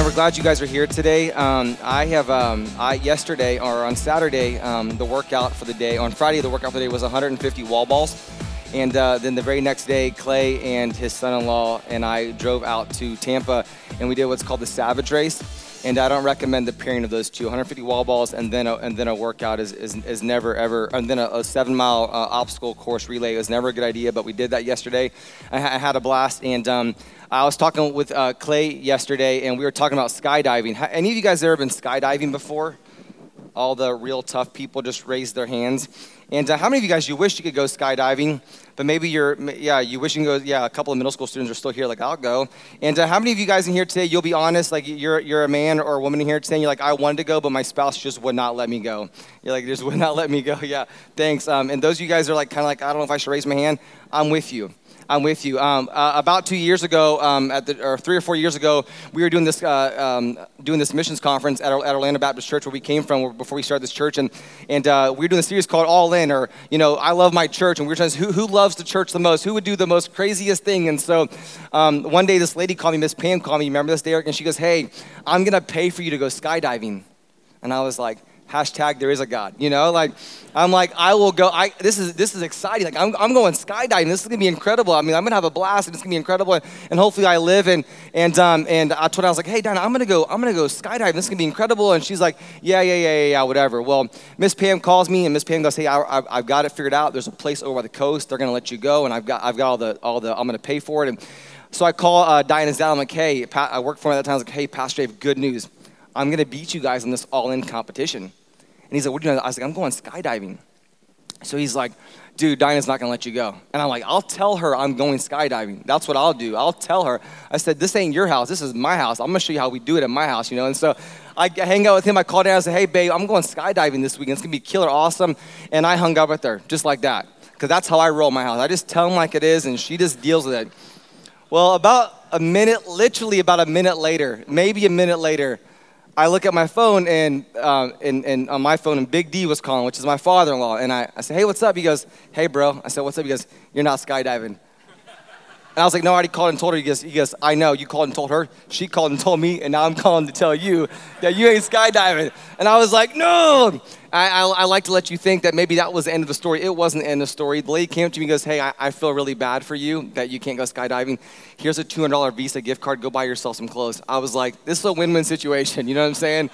Man, we're glad you guys are here today. On Saturday, the workout for the day, on Friday, the workout for the day was 150 wall balls. And then the very next day, Clay and his son-in-law and I drove out to Tampa, and we did what's called the Savage Race. And I don't recommend the pairing of those two. 150 wall balls and then a workout is never ever, and then a 7-mile obstacle course relay is never a good idea, but we did that yesterday. I had a blast, and I was talking with Clay yesterday, and we were talking about skydiving. Any of you guys ever been skydiving before? All the real tough people just raised their hands. And how many of you guys, you wish you could go skydiving, but maybe a couple of middle school students are still here, like, I'll go. And how many of you guys in here today, you'll be honest, like you're a man or a woman in here today, and you're like, I wanted to go, but my spouse just would not let me go. You're like, just would not let me go, yeah, thanks. And those of you guys are like, kind of like, I don't know if I should raise my hand. I'm with you. About 2 years ago, 3 or 4 years ago, we were doing this missions conference at Orlando Baptist Church, where we came from before we started this church, and we were doing a series called All In, or I Love My Church, and we were trying to who loves the church the most, who would do the most craziest thing, and so one day this lady called me, Miss Pam called me, remember this, Derek, and she goes, hey, I'm gonna pay for you to go skydiving, and I was like, # there is a God, I'm like, I will go, this is exciting, like, I'm going skydiving, this is gonna be incredible, I mean, I'm gonna have a blast, and it's gonna be incredible, and hopefully I live, and I told her, I was like, hey, Donna, I'm gonna go skydiving, this is gonna be incredible, and she's like, yeah, whatever. Well, Miss Pam calls me, and Miss Pam goes, hey, I've got it figured out, there's a place over by the coast, they're gonna let you go, and I've got all the, I'm gonna pay for it, and so I call Diana's dad, I'm like, hey, I worked for him at that time, I was like, hey, Pastor Dave, good news, I'm gonna beat you guys in this all-in competition. And he's like, what are you doing? I was like, I'm going skydiving. So he's like, dude, Dinah's not gonna let you go. And I'm like, I'll tell her I'm going skydiving. That's what I'll do. I'll tell her. I said, this ain't your house. This is my house. I'm gonna show you how we do it at my house, And so I hang out with him. I called her and I said, hey, babe, I'm going skydiving this weekend. It's gonna be killer awesome. And I hung up with her just like that. Because that's how I roll my house. I just tell him like it is, and she just deals with it. Well, maybe a minute later, I look at my phone, and on my phone, and Big D was calling, which is my father-in-law. And I said, hey, what's up? He goes, hey, bro. I said, what's up? He goes, you're not skydiving. And I was like, no, I already called and told her. He goes, I know. You called and told her. She called and told me, and now I'm calling to tell you that you ain't skydiving. And I was like, no. I like to let you think that maybe that was the end of the story. It wasn't the end of the story. The lady came up to me and goes, hey, I feel really bad for you that you can't go skydiving. Here's a $200 Visa gift card. Go buy yourself some clothes. I was like, this is a win-win situation. You know what I'm saying?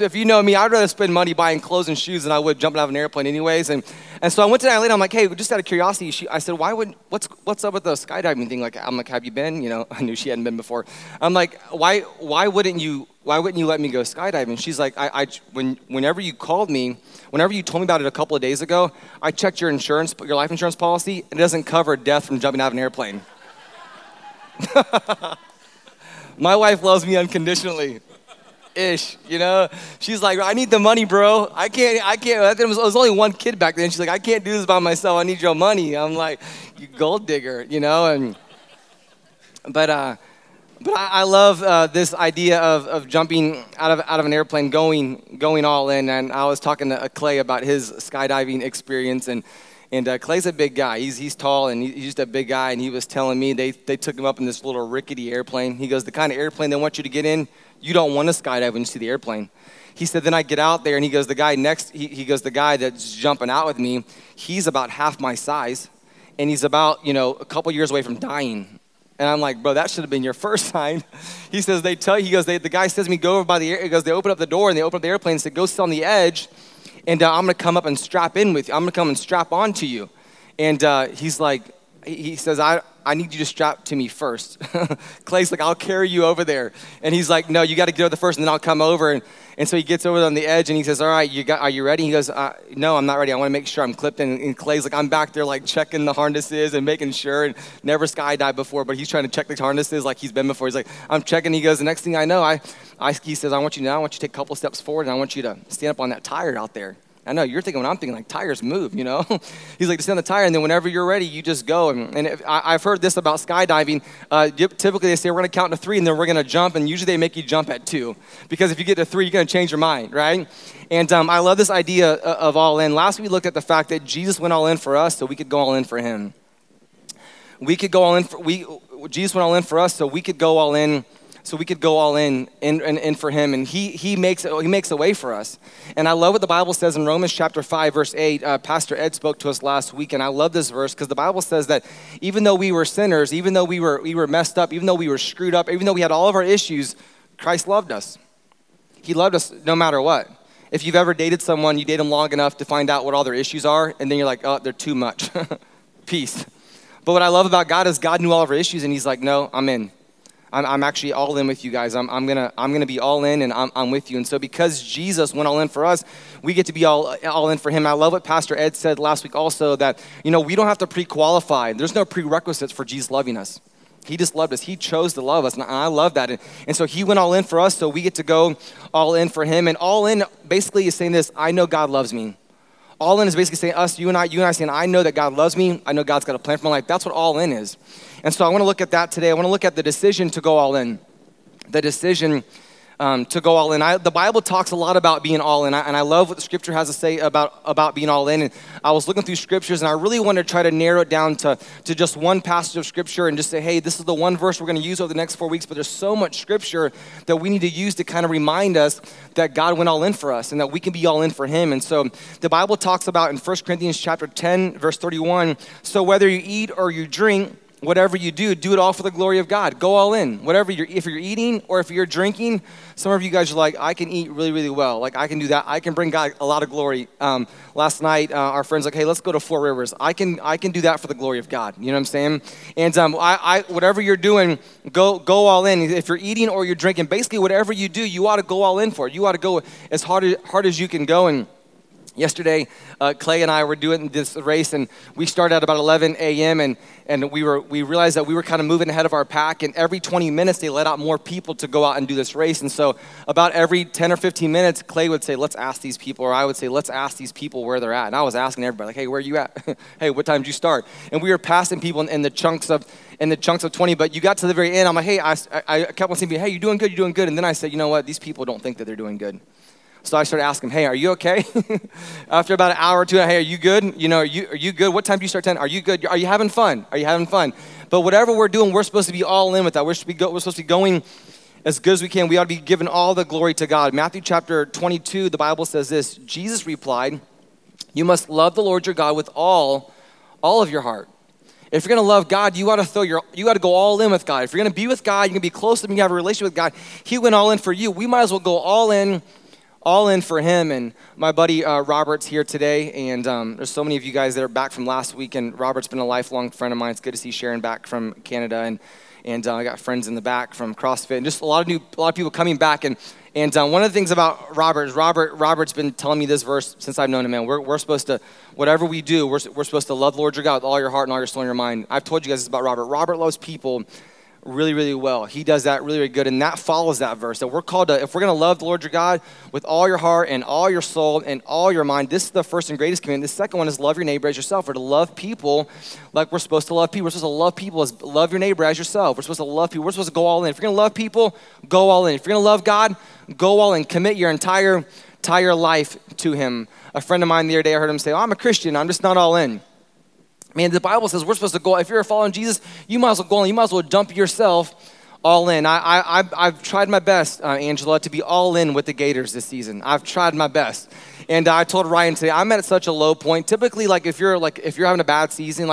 If you know me, I'd rather spend money buying clothes and shoes than I would jumping out of an airplane anyways. And so I went to Diana later. I'm like, hey, just out of curiosity, I said, what's up with the skydiving thing? Like, I'm like, have you been? I knew she hadn't been before. I'm like, why wouldn't you let me go skydiving? She's like, whenever you called me, whenever you told me about it a couple of days ago, I checked your life insurance policy, and it doesn't cover death from jumping out of an airplane. My wife loves me unconditionally. Ish, She's like, I need the money, bro. I can't, there was only one kid back then. She's like, I can't do this by myself. I need your money. I'm like, you gold digger, But I love this idea of jumping out of an airplane, going all in. And I was talking to Clay about his skydiving experience, and Clay's a big guy. He's tall, and he's just a big guy. And he was telling me they took him up in this little rickety airplane. He goes, the kind of airplane they want you to get in, you don't want to skydive when you see the airplane. He said, then I get out there, and he goes, the guy that's jumping out with me, he's about half my size, and he's about a couple years away from dying. And I'm like, bro, that should have been your first sign. He says, the guy says to me, go over by the air. He goes, they open up the door, and they open up the airplane and said, go sit on the edge, and I'm going to come up and strap in with you. I'm going to come and strap on to you. And he's like, he says, I need you to strap to me first. Clay's like, I'll carry you over there. And he's like, no, you got to get over there first, and then I'll come over. And so he gets over on the edge, and he says, all right, are you ready? He goes, no, I'm not ready. I want to make sure I'm clipped. And Clay's like, I'm back there, like, checking the harnesses and making sure, and never skydived before, but he's trying to check the harnesses like he's been before. He's like, I'm checking. He goes, the next thing I know, he says, I want you to take a couple steps forward, and I want you to stand up on that tire out there. I know, you're thinking what I'm thinking, like, tires move, He's like, just stand on the tire, and then whenever you're ready, you just go. I've heard this about skydiving. Typically, they say, we're going to count to 3, and then we're going to jump, and usually they make you jump at 2, because if you get to 3, you're going to change your mind, right? And I love this idea of all in. Last week, we looked at the fact that Jesus went all in for us so we could go all in for him. Jesus went all in for us so we could go all in so we could go all in for him, and he makes a way for us. And I love what the Bible says in Romans chapter 5, verse 8. Pastor Ed spoke to us last week, and I love this verse because the Bible says that even though we were sinners, even though we were messed up, even though we were screwed up, even though we had all of our issues, Christ loved us. He loved us no matter what. If you've ever dated someone, you date them long enough to find out what all their issues are, and then you're like, oh, they're too much. Peace. But what I love about God is God knew all of our issues, and he's like, no, I'm in. I'm actually all in with you guys. I'm gonna be all in, and I'm with you. And so because Jesus went all in for us, we get to be all in for him. I love what Pastor Ed said last week also, that we don't have to pre-qualify. There's no prerequisites for Jesus loving us. He just loved us. He chose to love us, and I love that. And so he went all in for us, so we get to go all in for him. And all in basically is saying this: I know God loves me. All in is basically saying us, you and I saying, I know that God loves me. I know God's got a plan for my life. That's what all in is. And so I want to look at that today. I want to look at the decision to go all in. The decision to go all in. The Bible talks a lot about being all in, and I love what the scripture has to say about being all in. And I was looking through scriptures, and I really want to try to narrow it down to just one passage of scripture and just say, hey, this is the one verse we're going to use over the next 4 weeks, but there's so much scripture that we need to use to kind of remind us that God went all in for us and that we can be all in for him. And so the Bible talks about in 1 Corinthians chapter 10, verse 31, so whether you eat or you drink, whatever you do, do it all for the glory of God. Go all in. Whatever if you're eating or if you're drinking, some of you guys are like, I can eat really, really well. Like, I can do that. I can bring God a lot of glory. Last night, our friend's like, hey, let's go to Four Rivers. I can do that for the glory of God. You know what I'm saying? And whatever you're doing, go all in. If you're eating or you're drinking, basically whatever you do, you ought to go all in for it. You ought to go as hard as you can go. And yesterday, Clay and I were doing this race, and we started at about 11 a.m., and we realized that we were kind of moving ahead of our pack, and every 20 minutes, they let out more people to go out and do this race. And so about every 10 or 15 minutes, Clay would say, let's ask these people, or I would say, let's ask these people where they're at. And I was asking everybody, like, hey, where are you at? Hey, what time did you start? And we were passing people in the chunks of 20, but you got to the very end. I'm like, hey, I kept on saying, hey, you're doing good. And then I said, you know what? These people don't think that they're doing good. So I started asking him, hey, are you okay? After about an hour or two, hey, are you good? Are you good? What time do you start 10? Are you good? Are you having fun? But whatever we're doing, we're supposed to be all in with that. We're supposed to be going as good as we can. We ought to be giving all the glory to God. Matthew chapter 22, the Bible says this: Jesus replied, you must love the Lord your God with all of your heart. If you're going to love God, you ought to go all in with God. If you're going to be with God, you're going to be close to him, you have a relationship with God. He went all in for you. We might as well go all in for him. And my buddy Robert's here today, and there's so many of you guys that are back from last week, and Robert's been a lifelong friend of mine. It's good to see Sharon back from Canada, and I got friends in the back from CrossFit, and just a lot of people coming back. And one of the things about Robert is Robert's been telling me this verse since I've known him, man. We're supposed to, whatever we do, we're supposed to love the Lord your God with all your heart and all your soul and your mind. I've told you guys this about Robert. Robert loves people really, really well. He does that really, really good, and that follows that verse. That we're called to, if we're going to love the Lord your God with all your heart and all your soul and all your mind, this is the first and greatest commandment. The second one is love your neighbor as yourself, or to love people like we're supposed to love people. We're supposed to love people as love your neighbor as yourself. We're supposed to love people. We're supposed to go all in. If you're going to love people, go all in. If you're going to love God, go all in. Commit your entire life to him. A friend of mine the other day, I heard him say, I'm a Christian, I'm just not all in. Man, the Bible says we're supposed to go. If you're following Jesus, you might as well go in. You might as well dump yourself all in. I've tried my best, Angela, to be all in with the Gators this season. I've tried my best. And I told Ryan today, I'm at such a low point. Typically, if you're having a bad season,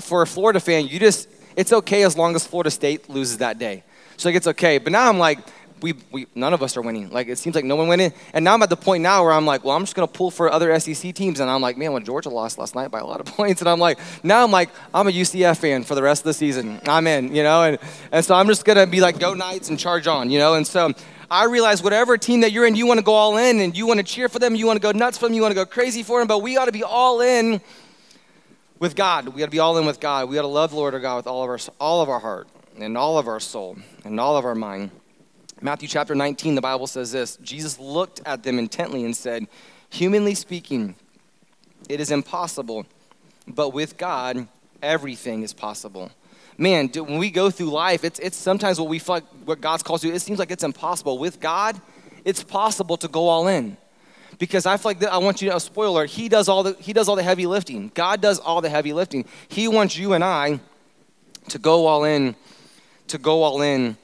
for a Florida fan, it's okay as long as Florida State loses that day. So it's okay. But now I'm like, We none of us are winning. Like, it seems like no one winning. And now I'm at the point now where I'm like, well, I'm just going to pull for other SEC teams. And I'm like, man, when Georgia lost last night by a lot of points. And I'm a UCF fan for the rest of the season. I'm in, And so I'm just going to be like, go Knights and charge on, And so I realize whatever team that you're in, you want to go all in. And you want to cheer for them. You want to go nuts for them. You want to go crazy for them. But we ought to be all in with God. We ought to be all in with God. We ought to love the Lord our God with all of our heart and all of our soul and all of our mind. Matthew chapter 19, the Bible says this: Jesus looked at them intently and said, humanly speaking, it is impossible, but with God, everything is possible. Man, when we go through life, it's sometimes what we feel like, what God's called to, it seems like it's impossible. With God, it's possible to go all in. Because I feel like I want you to know, spoiler alert, he does all the heavy lifting. God does all the heavy lifting. He wants you and I to go all in to go all in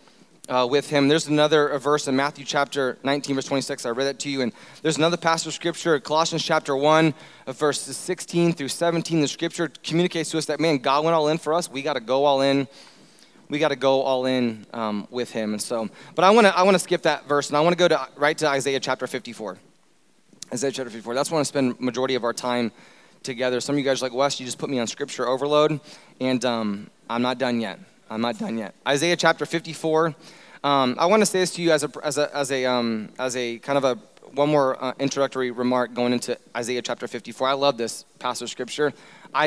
with him. There's another verse in Matthew chapter 19, verse 26. I read that to you. And there's another passage of scripture, Colossians chapter 1, verses 16 through 17. The scripture communicates to us that, man, God went all in for us. We got to go all in. We got to go all in with him. And so, but I want to skip that verse, and I want to go to right to Isaiah chapter 54. Isaiah chapter 54. That's where I spend majority of our time together. Some of you guys are like, Wes, you just put me on scripture overload, and I'm not done yet. I'm not done yet. Isaiah chapter 54. I want to say this to you as a kind of a one more introductory remark going into Isaiah chapter 54. I love this passage of scripture.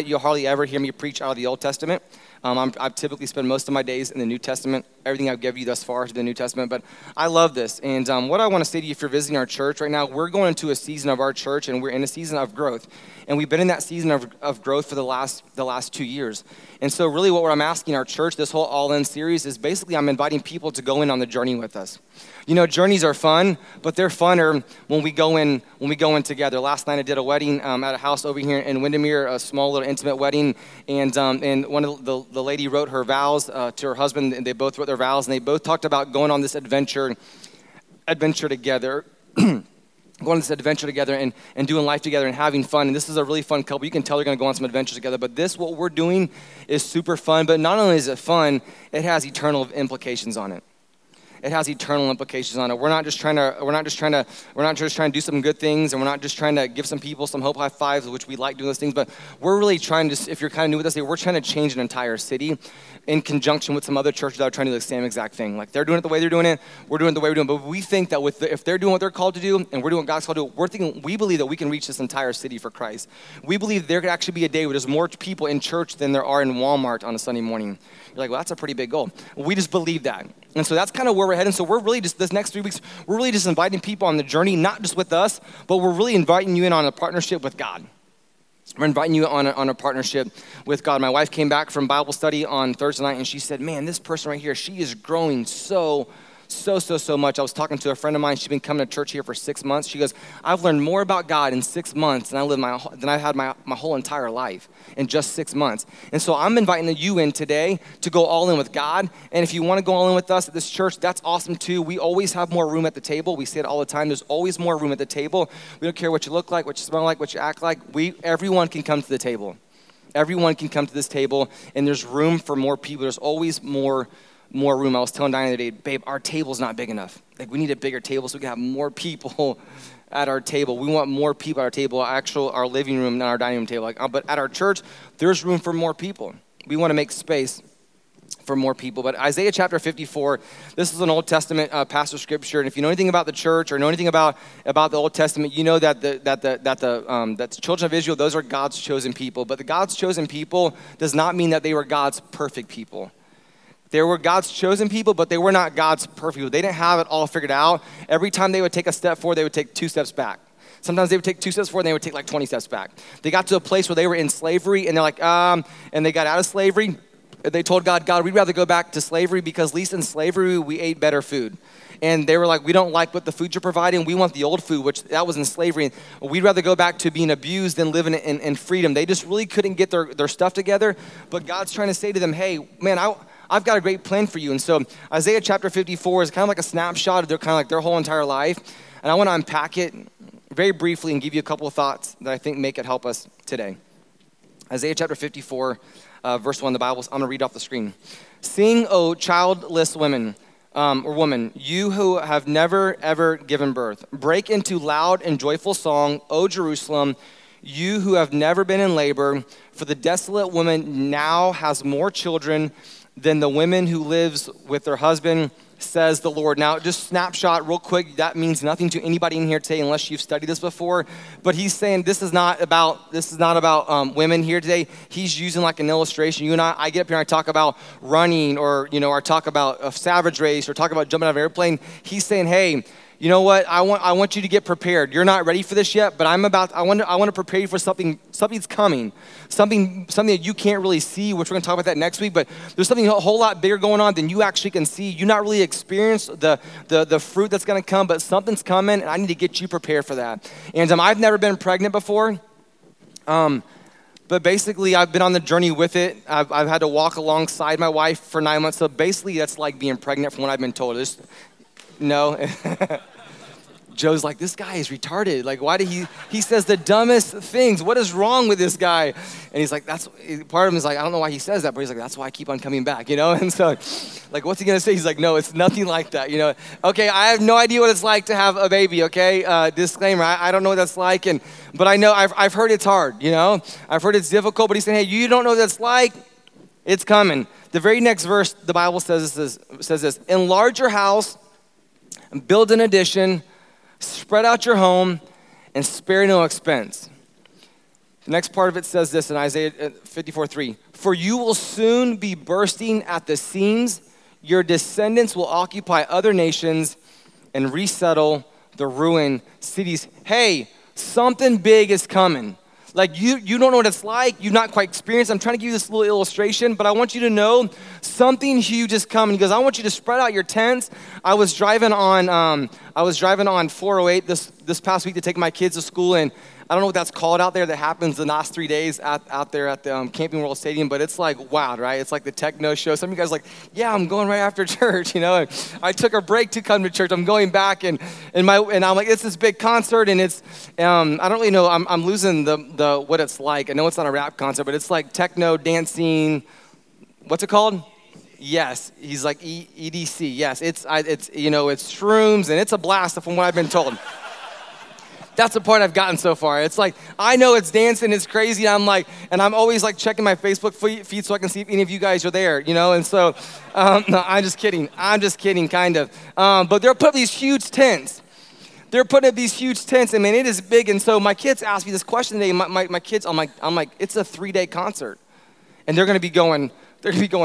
You'll hardly ever hear me preach out of the Old Testament. I typically spend most of my days in the New Testament. Everything I've given you thus far is the New Testament, but I love this. And what I want to say to you, if you're visiting our church right now, we're going into a season of our church, and we're in a season of growth. And we've been in that season of growth for the last 2 years. And so really what I'm asking our church, this whole All In series, is basically I'm inviting people to go in on the journey with us. You know, journeys are fun, but they're funner when we go in together. Last night I did a wedding at a house over here in Windermere, a small little intimate wedding, and one of the lady wrote her vows to her husband, and they both wrote their vows, and they both talked about going on this adventure together. Going on this adventure together and doing life together and having fun. And this is a really fun couple. You can tell they're going to go on some adventures together. But this, what we're doing, is super fun. But not only is it fun, it has eternal implications on it. It has eternal implications on it. We're not just trying to do some good things, and we're not just trying to give some people some hope high fives, which we like doing those things. But we're really trying to, if you're kind of new with us, we're trying to change an entire city in conjunction with some other churches that are trying to do the same exact thing. Like, they're doing it the way they're doing it. We're doing it the way we're doing it. But we think that if they're doing what they're called to do, and we're doing what God's called to do, we believe that we can reach this entire city for Christ. We believe there could actually be a day where there's more people in church than there are in Walmart on a Sunday morning. You're like, well, that's a pretty big goal. We just believe that. And so that's kind of where we're heading. So we're really just, this next 3 weeks, we're really just inviting people on the journey, not just with us, but we're really inviting you in on a partnership with God. We're inviting you on a partnership with God. My wife came back from Bible study on Thursday night, and she said, man, this person right here, she is growing so much. I was talking to a friend of mine. She's been coming to church here for 6 months. She goes, I've learned more about God in 6 months than I've had my whole entire life in just 6 months. And so I'm inviting you in today to go all in with God. And if you want to go all in with us at this church, that's awesome too. We always have more room at the table. We say it all the time. There's always more room at the table. We don't care what you look like, what you smell like, what you act like. Everyone can come to the table. Everyone can come to this table, and there's room for more people. There's always more room. I was telling Diana the other day, babe, our table's not big enough. Like, we need a bigger table so we can have more people at our table. We want more people at our table, our living room, not our dining room table. But at our church, there's room for more people. We want to make space for more people. But Isaiah chapter 54, this is an Old Testament passage of scripture. And if you know anything about the church or know anything about the Old Testament, you know that the children of Israel, those are God's chosen people. But the God's chosen people does not mean that they were God's perfect people. They were God's chosen people, but they were not God's perfect people. They didn't have it all figured out. Every time they would take a step forward, they would take 2 steps back. Sometimes they would take 2 steps forward, and they would take like 20 steps back. They got to a place where they were in slavery, and they're like, and they got out of slavery. They told God, we'd rather go back to slavery because at least in slavery, we ate better food. And they were like, we don't like what the food you're providing. We want the old food, which that was in slavery. We'd rather go back to being abused than living in freedom. They just really couldn't get their stuff together. But God's trying to say to them, hey, man, I've got a great plan for you. And so Isaiah chapter 54 is kind of like a snapshot of their whole entire life. And I want to unpack it very briefly and give you a couple of thoughts that I think make it help us today. Isaiah chapter 54, verse 1 in the Bible. I'm going to read off the screen. Sing, O childless women, or woman, you who have never, ever given birth. Break into loud and joyful song, O Jerusalem, you who have never been in labor. For the desolate woman now has more children than the women who lives with their husband, says the Lord. Now, just snapshot real quick. That means nothing to anybody in here today unless you've studied this before. But he's saying this is not about women here today. He's using like an illustration. You and I get up here and I talk about running, or I talk about a Savage Race, or talk about jumping out of an airplane. He's saying, hey, you know what? I want you to get prepared. You're not ready for this yet, but I want to prepare you for something's coming. Something that you can't really see, which we're going to talk about that next week, but there's something a whole lot bigger going on than you actually can see. You not really experienced the fruit that's going to come, but something's coming, and I need to get you prepared for that. And I've never been pregnant before. But basically, I've been on the journey with it. I've had to walk alongside my wife for 9 months. So basically, that's like being pregnant from what I've been told. Just, no. Joe's like, this guy is retarded. Like, why did he says the dumbest things. What is wrong with this guy? And he's like, that's, part of him is like, I don't know why he says that, but he's like, that's why I keep on coming back, you know? And so, like, what's he gonna say? He's like, no, it's nothing like that, you know? Okay, I have no idea what it's like to have a baby, okay? Disclaimer, I don't know what that's like, but I know, I've heard it's hard, you know? I've heard it's difficult, but he's saying, hey, you don't know what that's like, it's coming. The very next verse, the Bible says this, enlarge your house, build an addition, spread out your home, and spare no expense. The next part of it says this in Isaiah 54:3. For you will soon be bursting at the seams. Your descendants will occupy other nations and resettle the ruined cities. Hey, something big is coming. Like you don't know what it's like. You've not quite experienced. I'm trying to give you this little illustration, but I want you to know something huge is coming. He goes, I want you to spread out your tents. I was driving on 408 this past week to take my kids to school, and I don't know what that's called out there that happens the last 3 days out there at the Camping World Stadium, but it's like wild, right? It's like the techno show. Some of you guys are like, yeah, I'm going right after church, you know? And I took a break to come to church. I'm going back, and I'm like, it's this big concert, and it's, I don't really know. I'm losing the what it's like. I know it's not a rap concert, but it's like techno dancing. What's it called? Yes, he's like EDC. Yes, it's you know, it's shrooms, and it's a blast from what I've been told. That's the part I've gotten so far. It's like, I know it's dancing, it's crazy. And I'm like, and I'm always like checking my Facebook feed so I can see if any of you guys are there, you know? And so, no, I'm just kidding, kind of. But they're putting these huge tents. And man, it is big. And so my kids asked me this question today. My kids, I'm like, it's a 3-day concert. And they're gonna be going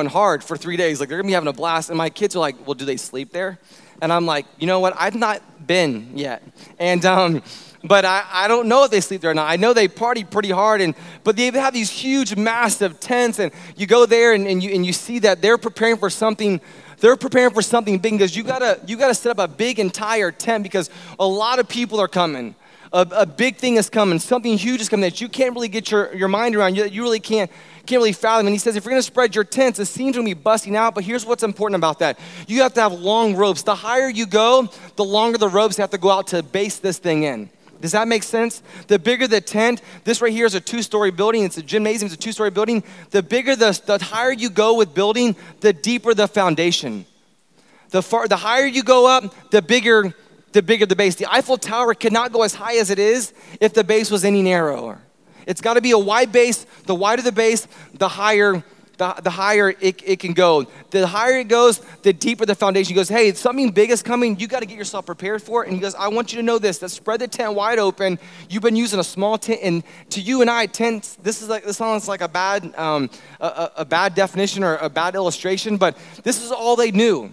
hard for 3 days. Like, they're gonna be having a blast. And my kids are like, well, do they sleep there? And I'm like, you know what? I've not been yet. And, but I don't know if they sleep there or not. I know they party pretty hard, but they have these huge, massive tents, and you go there and you see that they're preparing for something. They're preparing for something big, because you gotta set up a big entire tent, because a lot of people are coming. A big thing is coming. Something huge is coming that you can't really get your mind around. You really can't really fathom. And he says, if you're going to spread your tents, the seams will be busting out. But here's what's important about that. You have to have long ropes. The higher you go, the longer the ropes have to go out to base this thing in. Does that make sense? The bigger the tent, this right here is a 2-story building. It's a gymnasium. It's a 2-story building. The bigger, the higher you go with building, the deeper the foundation. The higher you go up, the bigger the base. The Eiffel Tower could not go as high as it is if the base was any narrower. It's got to be a wide base. The wider the base, the higher it can go. The higher it goes, the deeper the foundation. He goes, hey, something big is coming. You got to get yourself prepared for it. And he goes, I want you to know this, that spread the tent wide open. You've been using a small tent, and to you and I, tents, this sounds like a bad definition or a bad illustration, but this is all they knew.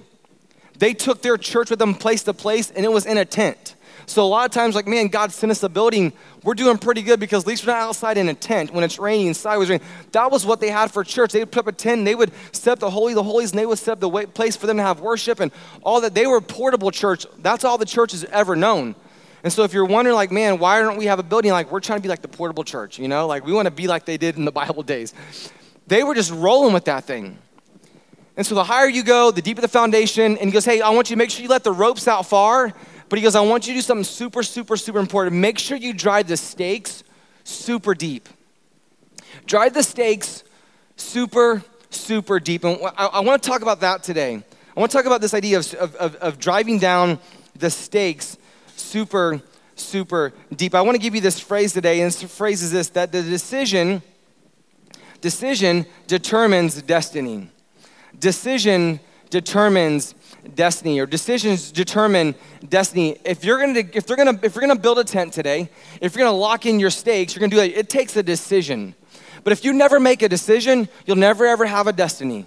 They took their church with them place to place, and it was in a tent. So a lot of times, like, man, God sent us a building. We're doing pretty good because at least we're not outside in a tent when it's raining and sideways rain. That was what they had for church. They would put up a tent, and they would set up the Holy of Holies, and they would set up the place for them to have worship and all that. They were a portable church. That's all the church has ever known. And so if you're wondering, like, man, why don't we have a building? Like, we're trying to be like the portable church, you know? Like, we want to be like they did in the Bible days. They were just rolling with that thing. And so the higher you go, the deeper the foundation. And he goes, hey, I want you to make sure you let the ropes out far. But he goes, I want you to do something super, super, super important. Make sure you drive the stakes super deep. Drive the stakes super, super deep. And I want to talk about that today. I want to talk about this idea of driving down the stakes super, super deep. I want to give you this phrase today, and this phrase is this, that the decision determines destiny. Decision determines destiny, or decisions determine destiny. If you're gonna build a tent today, if you're gonna lock in your stakes, you're gonna do that. It takes a decision. But if you never make a decision, you'll never ever have a destiny.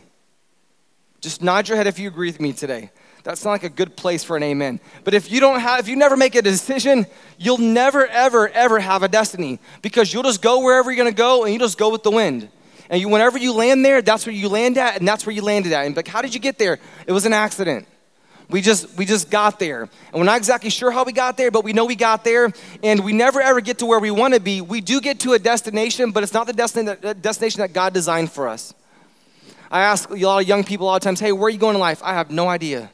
Just nod your head if you agree with me today. That's not like a good place for an amen. But if you never make a decision, you'll never ever ever have a destiny, because you'll just go wherever you're gonna go, and you just go with the wind. And whenever you land there, that's where you land at, and that's where you landed at. And like, how did you get there? It was an accident. We just got there. And we're not exactly sure how we got there, but we know we got there. And we never ever get to where we want to be. We do get to a destination, but it's not the destination that God designed for us. I ask a lot of young people a lot of times, hey, where are you going in life? I have no idea.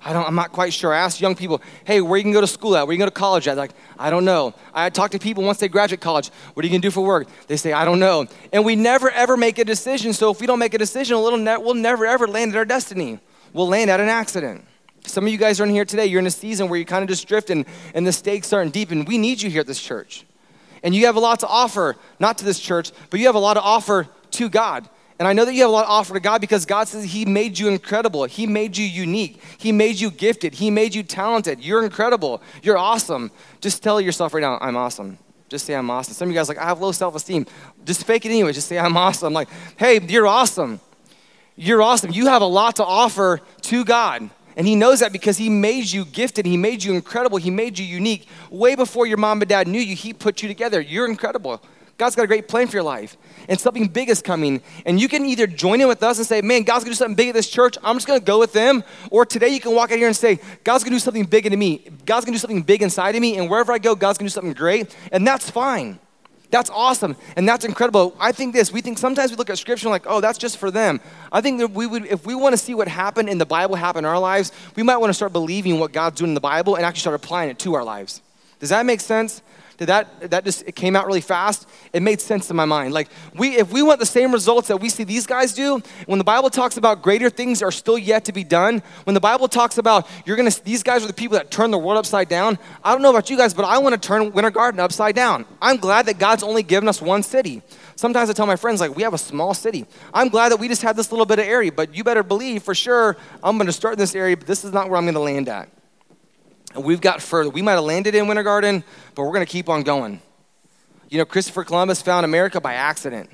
I'm not quite sure. I ask young people, hey, where you can go to school at? Where you can go to college at? They're like, I don't know. I talk to people once they graduate college. What are you going to do for work? They say, I don't know. And we never, ever make a decision. So if we don't make a decision, we'll never, ever land at our destiny. We'll land at an accident. Some of you guys are in here today. You're in a season where you're kind of just drifting and the stakes aren't deep. And we need you here at this church. And you have a lot to offer, not to this church, but you have a lot to offer to God. And I know that you have a lot to offer to God because God says he made you incredible. He made you unique. He made you gifted. He made you talented. You're incredible. You're awesome. Just tell yourself right now, I'm awesome. Just say I'm awesome. Some of you guys are like, I have low self-esteem. Just fake it anyway. Just say I'm awesome. Like, hey, you're awesome. You're awesome. You have a lot to offer to God. And he knows that because he made you gifted. He made you incredible. He made you unique. Way before your mom and dad knew you, he put you together. You're incredible. God's got a great plan for your life. And something big is coming. And you can either join in with us and say, man, God's gonna do something big at this church. I'm just gonna go with them. Or today you can walk out here and say, God's gonna do something big into me. God's gonna do something big inside of me. And wherever I go, God's gonna do something great. And that's fine. That's awesome. And that's incredible. I think this, we think sometimes we look at scripture and like, oh, that's just for them. I think that if we wanna see what happened in the Bible happen in our lives, we might wanna start believing what God's doing in the Bible and actually start applying it to our lives. Does that make sense? It came out really fast. It made sense in my mind. Like, if we want the same results that we see these guys do, when the Bible talks about greater things are still yet to be done, when the Bible talks about these guys are the people that turn the world upside down, I don't know about you guys, but I want to turn Winter Garden upside down. I'm glad that God's only given us one city. Sometimes I tell my friends, like, we have a small city. I'm glad that we just had this little bit of area, but you better believe for sure I'm going to start in this area, but this is not where I'm going to land at. We've got further. We might have landed in Winter Garden, but we're going to keep on going. You know, Christopher Columbus found America by accident.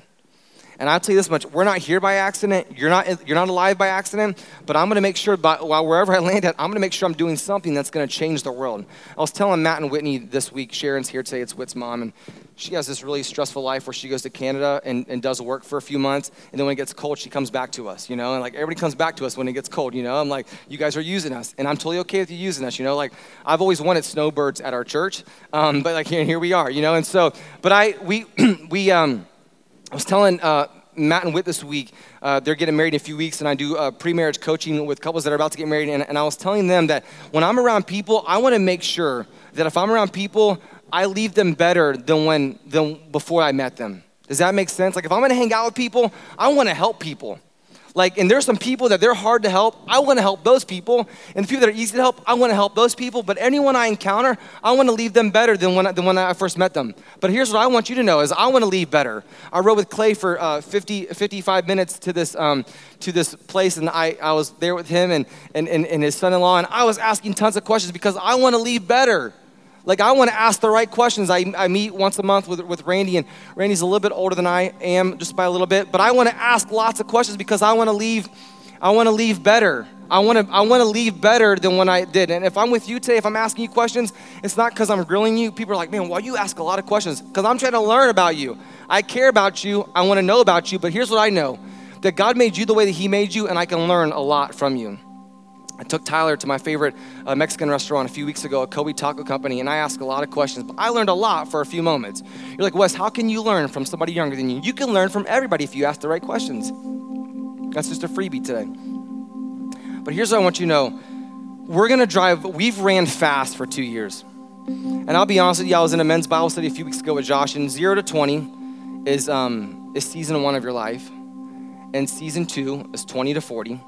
And I'll tell you this much, we're not here by accident. You're not alive by accident, but I'm going to make sure wherever I land at, I'm going to make sure I'm doing something that's going to change the world. I was telling Matt and Whitney this week, Sharon's here today, it's Whit's mom, and she has this really stressful life where she goes to Canada and does work for a few months, and then when it gets cold, she comes back to us, and like everybody comes back to us when it gets cold, I'm like, you guys are using us, and I'm totally okay with you using us, like I've always wanted snowbirds at our church, but like here we are, and so, but I was telling Matt and Whit this week, they're getting married in a few weeks, and I do pre-marriage coaching with couples that are about to get married, and I was telling them that when I'm around people, I want to make sure that if I'm around people, I leave them better than before I met them. Does that make sense? Like, if I'm going to hang out with people, I want to help people. Like, and there's some people that they're hard to help. I want to help those people. And the people that are easy to help, I want to help those people. But anyone I encounter, I want to leave them better than when I first met them. But here's what I want you to know is I want to leave better. I rode with Clay for 55 minutes to this place. And I was there with him and his son-in-law. And I was asking tons of questions because I want to leave better. Like, I want to ask the right questions. I meet once a month with Randy, and Randy's a little bit older than I am, just by a little bit. But I want to ask lots of questions because I want to leave better. I want to leave better than when I did. And if I'm with you today, if I'm asking you questions, it's not because I'm grilling you. People are like, man, why you ask a lot of questions? Because I'm trying to learn about you. I care about you. I want to know about you. But here's what I know, that God made you the way that he made you, and I can learn a lot from you. I took Tyler to my favorite Mexican restaurant a few weeks ago, a Kobe Taco Company, and I asked a lot of questions, but I learned a lot for a few moments. You're like, Wes, how can you learn from somebody younger than you? You can learn from everybody if you ask the right questions. That's just a freebie today. But here's what I want you to know. We've ran fast for 2 years. And I'll be honest with you, I was in a men's Bible study a few weeks ago with Josh, and 0 to 20 is season 1 of your life. And season 2 is 20 to 40.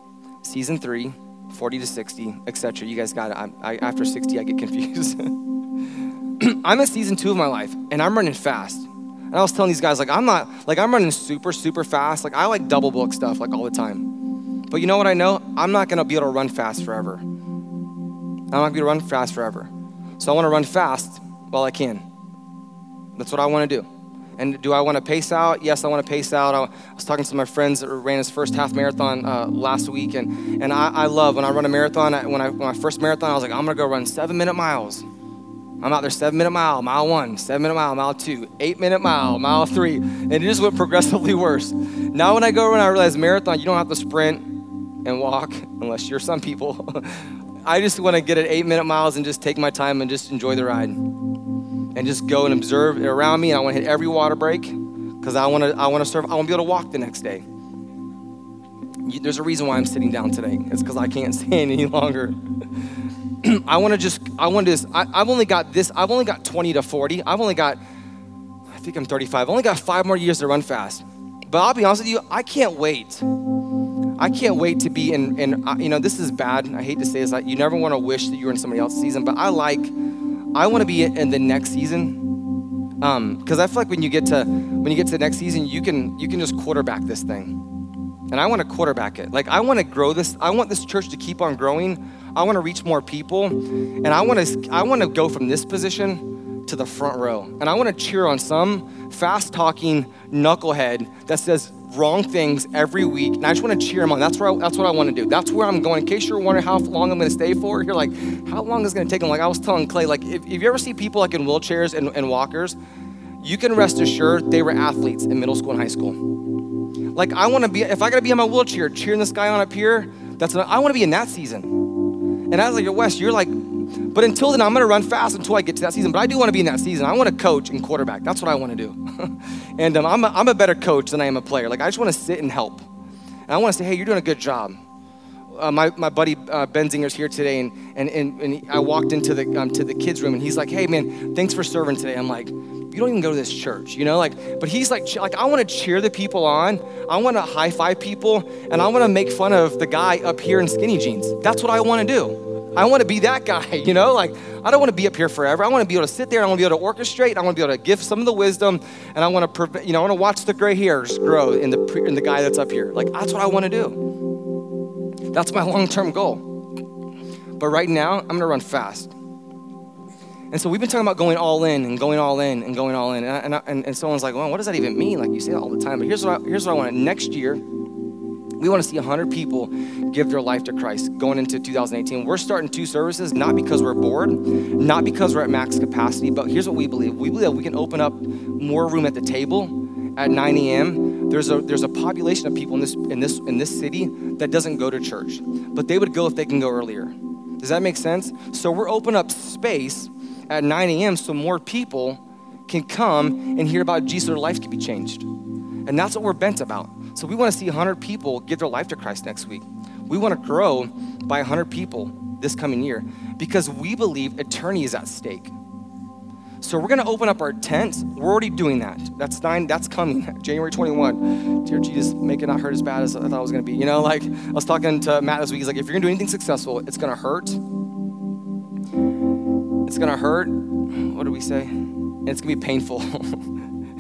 Season 3, 40 to 60, etc. You guys got it. After 60, I get confused. I'm in season 2 of my life, and I'm running fast. And I was telling these guys, like, I'm running super, super fast. Like, I like double book stuff, like, all the time. But you know what I know? I'm not going to be able to run fast forever. I'm not going to be able to run fast forever. So I want to run fast while I can. That's what I want to do. And do I want to pace out? Yes, I want to pace out. I was talking to my friends that ran his first half marathon last week, and I love when I run a marathon. When my first marathon, I was like, I'm going to go run 7-minute miles. I'm out there 7-minute mile 1, 7-minute mile 2, 8-minute mile 3, and it just went progressively worse. Now when I go run, I realize marathon, you don't have to sprint and walk unless you're some people. I just want to get at 8-minute miles and just take my time and just enjoy the ride and just go and observe around me. And I want to hit every water break because I want to serve. I want to be able to walk the next day. There's a reason why I'm sitting down today. It's because I can't stand any longer. I've only got 20 to 40. I think I'm 35. I've only got 5 more years to run fast. But I'll be honest with you, I can't wait. I can't wait to be this is bad. I hate to say this. You never want to wish that you were in somebody else's season, but I want to be in the next season. Because I feel like when you get to the next season, you can just quarterback this thing. And I want to quarterback it. Like, I want to grow this. I want this church to keep on growing. I want to reach more people. And I want to go from this position to the front row. And I want to cheer on some fast-talking knucklehead that says wrong things every week. And I just want to cheer him on. That's what I want to do. That's where I'm going. In case you're wondering how long I'm going to stay for, you're like, how long is it going to take? And like I was telling Clay, like, if you ever see people like in wheelchairs and walkers, you can rest assured they were athletes in middle school and high school. Like, I want to be, if I got to be in my wheelchair, cheering this guy on up here, I want to be in that season. And I was like, Wes, you're like, but until then, I'm going to run fast until I get to that season. But I do want to be in that season. I want to coach and quarterback. That's what I want to do. And I'm a better coach than I am a player. Like, I just want to sit and help. And I want to say, hey, you're doing a good job. My buddy Ben Zinger's here today, and I walked into the kids' room, and he's like, hey, man, thanks for serving today. I'm like, you don't even go to this church, you know? But he's like I want to cheer the people on. I want to high five people, and I want to make fun of the guy up here in skinny jeans. That's what I want to do. I want to be that guy, you know? Like, I don't want to be up here forever. I want to be able to sit there. I want to be able to orchestrate. I want to be able to give some of the wisdom, and I want to, I want to watch the gray hairs grow in the guy that's up here. Like, that's what I want to do. That's my long-term goal. But right now, I'm going to run fast. And so we've been talking about going all in and going all in and going all in. And someone's like, well, what does that even mean? Like, you say that all the time. But here's what I want. Next year, we want to see 100 people give their life to Christ going into 2018. We're starting 2 services, not because we're bored, not because we're at max capacity, but here's what we believe. We believe that we can open up more room at the table at 9 a.m. There's a population of people in this city that doesn't go to church, but they would go if they can go earlier. Does that make sense? So we're opening up space at 9 a.m. so more people can come and hear about Jesus, their life can be changed. And that's what we're bent about. So we want to see 100 people give their life to Christ next week. We want to grow by 100 people this coming year because we believe eternity is at stake. So we're going to open up our tents. We're already doing that. That's 9. That's coming, January 21. Dear Jesus, make it not hurt as bad as I thought it was going to be. I was talking to Matt this week. He's like, if you're going to do anything successful, it's going to hurt. It's gonna hurt, what do we say? And it's gonna be painful.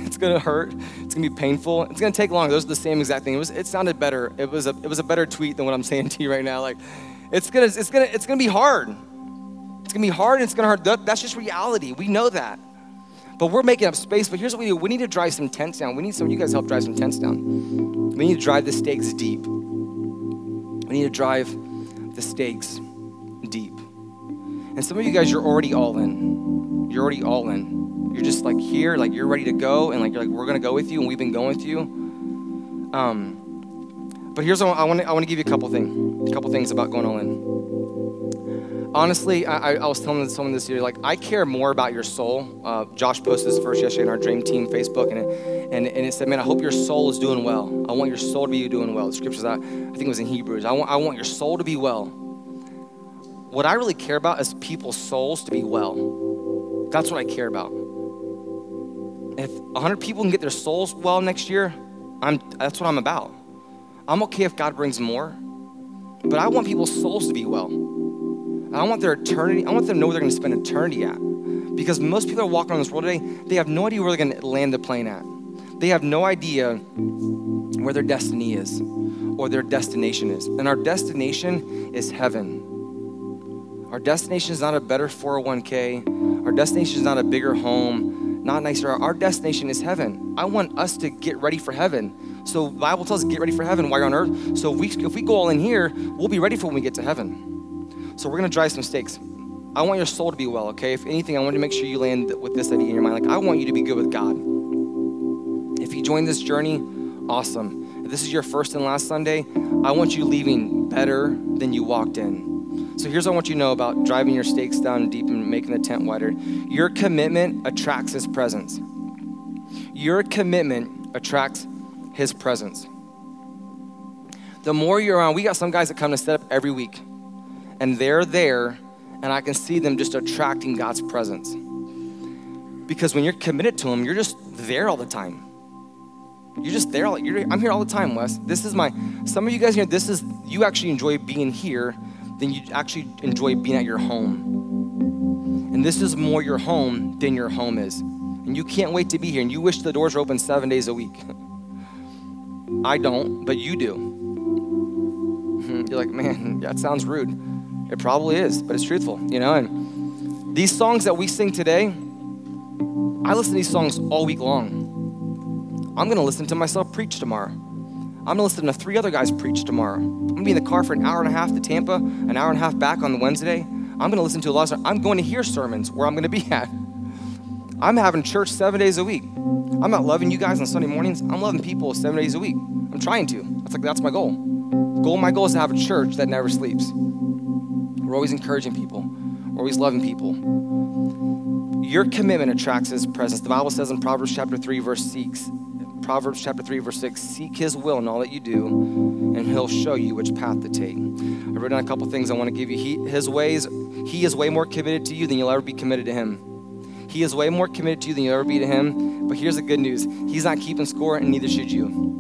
It's gonna hurt, it's gonna be painful, it's gonna take long. Those are the same exact thing. It sounded better. It was a better tweet than what I'm saying to you right now. Like, it's gonna be hard. It's gonna be hard and it's gonna hurt. That's just reality. We know that. But we're making up space, but here's what we do. We need to drive some tents down. We need some of you guys to help drive some tents down. We need to drive the stakes deep. And some of you guys, you're already all in. You're just like here, like you're ready to go. And like, you're like, we're gonna go with you and we've been going with you. But here's what I wanna give you a couple things about going all in. Honestly, I was telling someone this year, like I care more about your soul. Josh posted this first yesterday in our Dream Team Facebook and it said, man, I hope your soul is doing well. I want your soul to be doing well. The scriptures, I think it was in Hebrews. I want your soul to be well. What I really care about is people's souls to be well. That's what I care about. If 100 people can get their souls well next year, that's what I'm about. I'm okay if God brings more, but I want people's souls to be well. I want their eternity, I want them to know where they're gonna spend eternity at. Because most people that are walking around this world today, they have no idea where they're gonna land the plane at. They have no idea where their destiny is or their destination is. And our destination is heaven. Our destination is not a better 401k. Our destination is not a bigger home, not nicer. Our destination is heaven. I want us to get ready for heaven. So the Bible tells us get ready for heaven while you're on earth. So if we go all in here, we'll be ready for when we get to heaven. So we're gonna drive some stakes. I want your soul to be well, okay? If anything, I want to make sure you land with this idea in your mind. Like, I want you to be good with God. If you join this journey, awesome. If this is your first and last Sunday, I want you leaving better than you walked in. So here's what I want you to know about driving your stakes down deep and making the tent wider. Your commitment attracts his presence. Your commitment attracts his presence. The more you're on, we got some guys that come to set up every week, and they're there, and I can see them just attracting God's presence. Because when you're committed to him, you're just there all the time. You're just there. I'm here all the time, Wes. Some of you guys here, you actually enjoy being here than you actually enjoy being at your home. And this is more your home than your home is. And you can't wait to be here. And you wish the doors were open 7 days a week. I don't, but you do. You're like, man, that sounds rude. It probably is, but it's truthful, you know? And these songs that we sing today, I listen to these songs all week long. I'm gonna listen to myself preach tomorrow. I'm gonna listen to 3 other guys preach tomorrow. I'm gonna be in the car for an hour and a half to Tampa, an hour and a half back on the Wednesday. I'm gonna listen to a lot of, I'm going to hear sermons where I'm gonna be at. I'm having church 7 days a week. I'm not loving you guys on Sunday mornings. I'm loving people 7 days a week. I'm trying to. That's my goal. My goal is to have a church that never sleeps. We're always encouraging people. We're always loving people. Your commitment attracts his presence. The Bible says in Proverbs chapter 3, verse 6, seek his will in all that you do, and he'll show you which path to take. I've written down a couple things I want to give you. He is way more committed to you than you'll ever be committed to him. He is way more committed to you than you'll ever be to him. But here's the good news. He's not keeping score, and neither should you.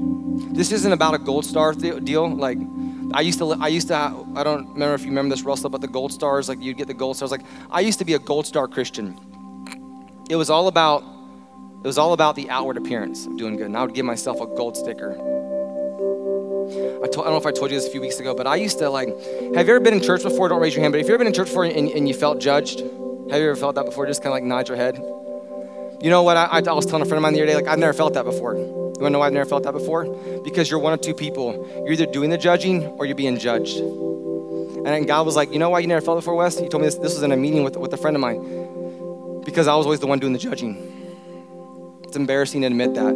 This isn't about a gold star deal. Like, I don't remember if you remember this, Russell, but the gold stars, like you'd get the gold stars. Like, I used to be a gold star Christian. It was all about the outward appearance of doing good. And I would give myself a gold sticker. I don't know if I told you this a few weeks ago, but I used to have you ever been in church before? Don't raise your hand, but if you've ever been in church before and you felt judged, have you ever felt that before? Just kind of nod your head. You know what? I was telling a friend of mine the other day, I've never felt that before. You want to know why I've never felt that before? Because you're one of two people. You're either doing the judging or you're being judged. And then God was like, you know why you never felt it before, Wes? He told me this was in a meeting with a friend of mine. Because I was always the one doing the judging. It's embarrassing to admit that,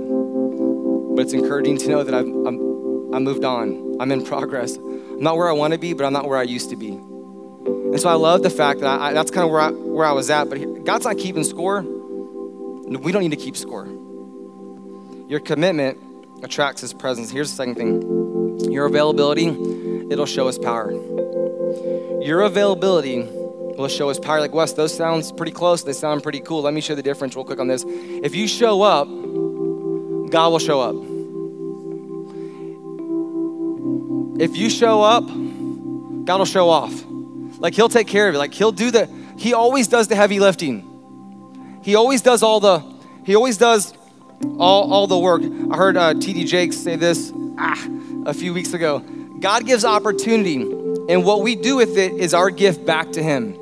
but it's encouraging to know that I moved on. I'm in progress. I'm not where I want to be, but I'm not where I used to be. And so I love the fact that that's kind of where I was at, but God's not keeping score. We don't need to keep score. Your commitment attracts his presence. Here's the second thing. Your availability, it'll show his power. Your availability will show his power. Like, Wes, those sounds pretty close. They sound pretty cool. Let me show the difference real quick on this. If you show up, God will show up. If you show up, God will show off. He'll take care of you. He always does the heavy lifting. He always does all the work. I heard T.D. Jakes say this a few weeks ago. God gives opportunity, and what we do with it is our gift back to him.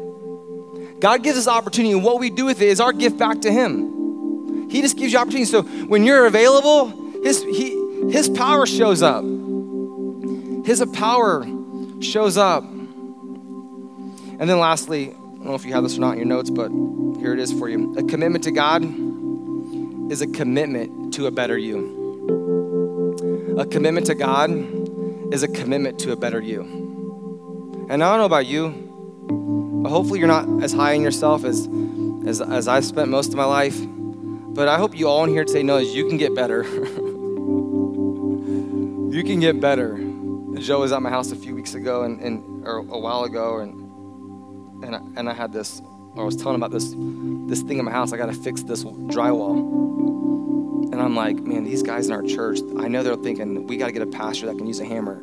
God gives us opportunity, and what we do with it is our gift back to him. He just gives you opportunity. So when you're available, his power shows up. His power shows up. And then lastly, I don't know if you have this or not in your notes, but here it is for you. A commitment to God is a commitment to a better you. A commitment to God is a commitment to a better you. And I don't know about you, but hopefully you're not as high in yourself as I've spent most of my life. But I hope you all in here today know you can get better. You can get better. Joe was at my house a few weeks ago or a while ago, and I had this, or I was telling him about this thing in my house. I got to fix this drywall. And I'm like, man, these guys in our church, I know they're thinking we got to get a pastor that can use a hammer.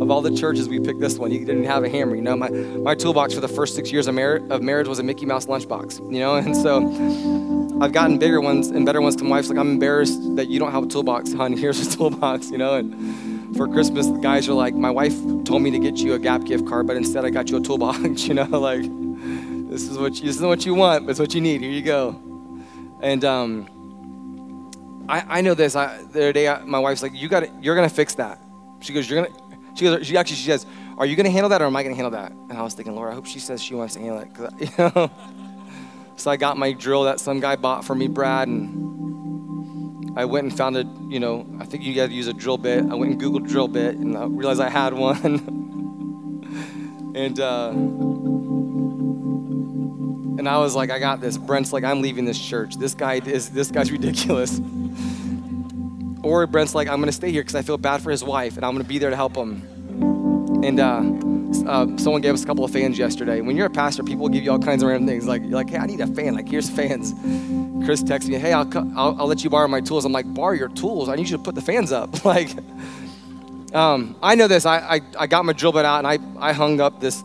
Of all the churches, we picked this one. He didn't have a hammer. You know, my toolbox for the first 6 years of marriage was a Mickey Mouse lunchbox, you know? And so I've gotten bigger ones and better ones. My wife's like, I'm embarrassed that you don't have a toolbox, honey. Here's a toolbox, you know? And for Christmas, the guys are like, my wife told me to get you a Gap gift card, but instead I got you a toolbox, you know? This isn't what you want, but it's what you need. Here you go. And I know this. The other day, my wife's like, you're going to fix that. She goes, she says, are you going to handle that or am I going to handle that? And I was thinking, Lord, I hope she says she wants to handle it. So I got my drill that some guy bought for me, Brad, and I went and found I think you got to use a drill bit. I went and Googled drill bit, and I realized I had one. And I was like, I got this. Brent's like, I'm leaving this church. This guy's ridiculous. Or Brent's like, I'm gonna stay here because I feel bad for his wife and I'm gonna be there to help him. And someone gave us a couple of fans yesterday. When you're a pastor, people will give you all kinds of random things. Like, you're like, hey, I need a fan. Like, here's fans. Chris texted me, hey, I'll let you borrow my tools. I'm like, borrow your tools? I need you to put the fans up. Like, I know this. I got my drill bit out and I hung up this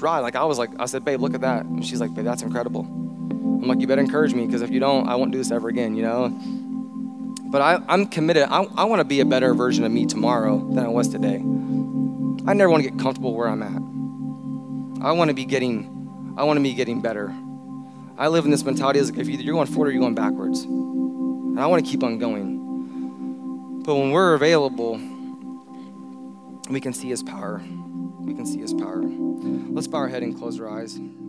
rod. Like, I said, babe, look at that. And she's like, babe, that's incredible. I'm like, you better encourage me because if you don't, I won't do this ever again, you know? But I'm committed. I want to be a better version of me tomorrow than I was today. I never want to get comfortable where I'm at. I want to be getting better. I live in this mentality as if either you're going forward or you're going backwards. And I want to keep on going. But when we're available, we can see his power. Let's bow our head and close our eyes.